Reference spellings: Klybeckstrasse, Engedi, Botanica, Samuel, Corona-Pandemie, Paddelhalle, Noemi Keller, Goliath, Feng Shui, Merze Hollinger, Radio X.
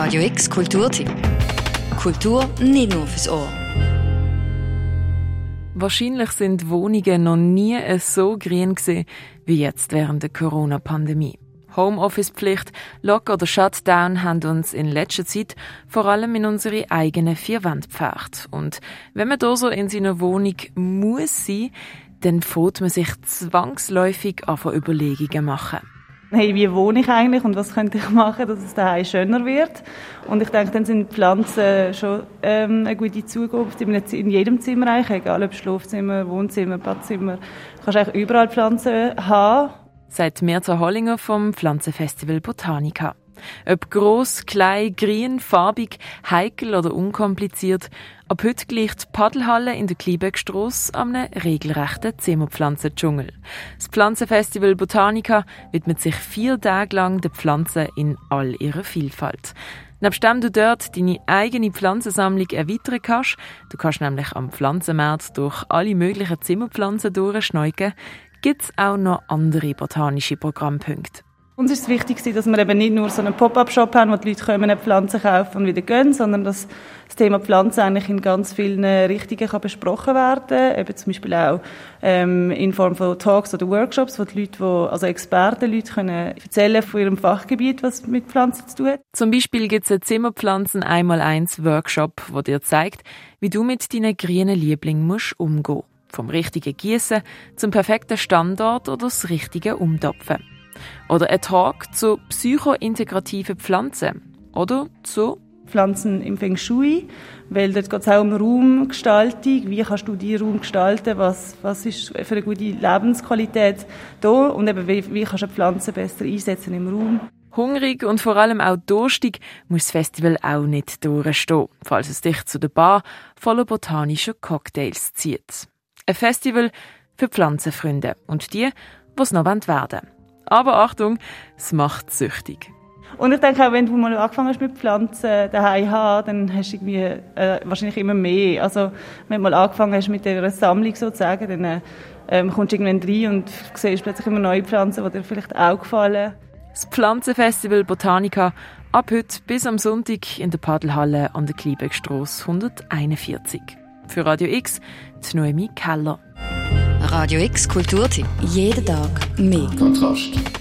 Radio X Kulturtipp. Kultur nicht nur fürs Ohr. Wahrscheinlich sind Wohnungen noch nie so grün gewesen wie jetzt während der Corona-Pandemie. Homeoffice-Pflicht, Lock- oder Shutdown haben uns in letzter Zeit vor allem in unsere eigenen vier Wände gepfercht. Und wenn man da so in seiner Wohnung muss sein, dann fängt man sich zwangsläufig an Überlegungen machen. Hey, wie wohne ich eigentlich und was könnte ich machen, dass es daheim schöner wird? Und ich denke, dann sind Pflanzen schon eine gute Zukunft in jedem Zimmer eigentlich, egal ob Schlafzimmer, Wohnzimmer, Badzimmer. Du kannst eigentlich überall Pflanzen haben. Sagt Merze Hollinger vom Pflanzenfestival Botanica. Ob gross, klein, grün, farbig, heikel oder unkompliziert, ab heute gleicht die Paddelhalle in der Klybeckstrasse an einem regelrechten Zimmerpflanzendschungel. Das Pflanzenfestival Botanica widmet sich 4 Tage lang den Pflanzen in all ihrer Vielfalt. Nebstdem du dort deine eigene Pflanzensammlung erweitern kannst, du kannst nämlich am Pflanzenmarkt durch alle möglichen Zimmerpflanzen durchschneugen, gibt es auch noch andere botanische Programmpunkte. Uns ist es wichtig, dass wir eben nicht nur so einen Pop-up-Shop haben, wo die Leute kommen, Pflanzen kaufen und wieder gehen, sondern dass das Thema Pflanzen eigentlich in ganz vielen Richtungen besprochen werden kann. Eben zum Beispiel auch in Form von Talks oder Workshops, wo die Leute, also Experten, können erzählen von ihrem Fachgebiet, was mit Pflanzen zu tun hat. Zum Beispiel gibt es einen Zimmerpflanzen-1x1-Workshop, der dir zeigt, wie du mit deinen grünen Lieblingen umgehen musst. Vom richtigen Gießen zum perfekten Standort oder das richtige Umtopfen. Oder ein Tag zu psychointegrativen Pflanzen. Oder zu Pflanzen im Feng Shui, weil dort geht es auch um Raumgestaltung. Wie kannst du deinen Raum gestalten? Was ist für eine gute Lebensqualität da? Und eben, wie kannst du Pflanzen besser einsetzen im Raum? Hungrig und vor allem auch durstig muss das Festival auch nicht durchstehen, falls es dich zu der Bar voller botanischer Cocktails zieht. Ein Festival für Pflanzenfreunde und die, die es noch werden wollen. Aber Achtung, es macht süchtig. Und ich denke auch, wenn du mal angefangen hast mit Pflanzen daheim haben, dann hast du irgendwie, wahrscheinlich immer mehr. Also wenn du mal angefangen hast mit dieser Sammlung sozusagen, dann kommst du irgendwann rein und siehst plötzlich immer neue Pflanzen, die dir vielleicht auch gefallen. Das Pflanzenfestival Botanica ab heute bis am Sonntag in der Paddelhalle an der Klybeckstrasse 141. Für Radio X, die Noemi Keller. Radio X Kulturtipp. Jeden Tag mehr Kontrast.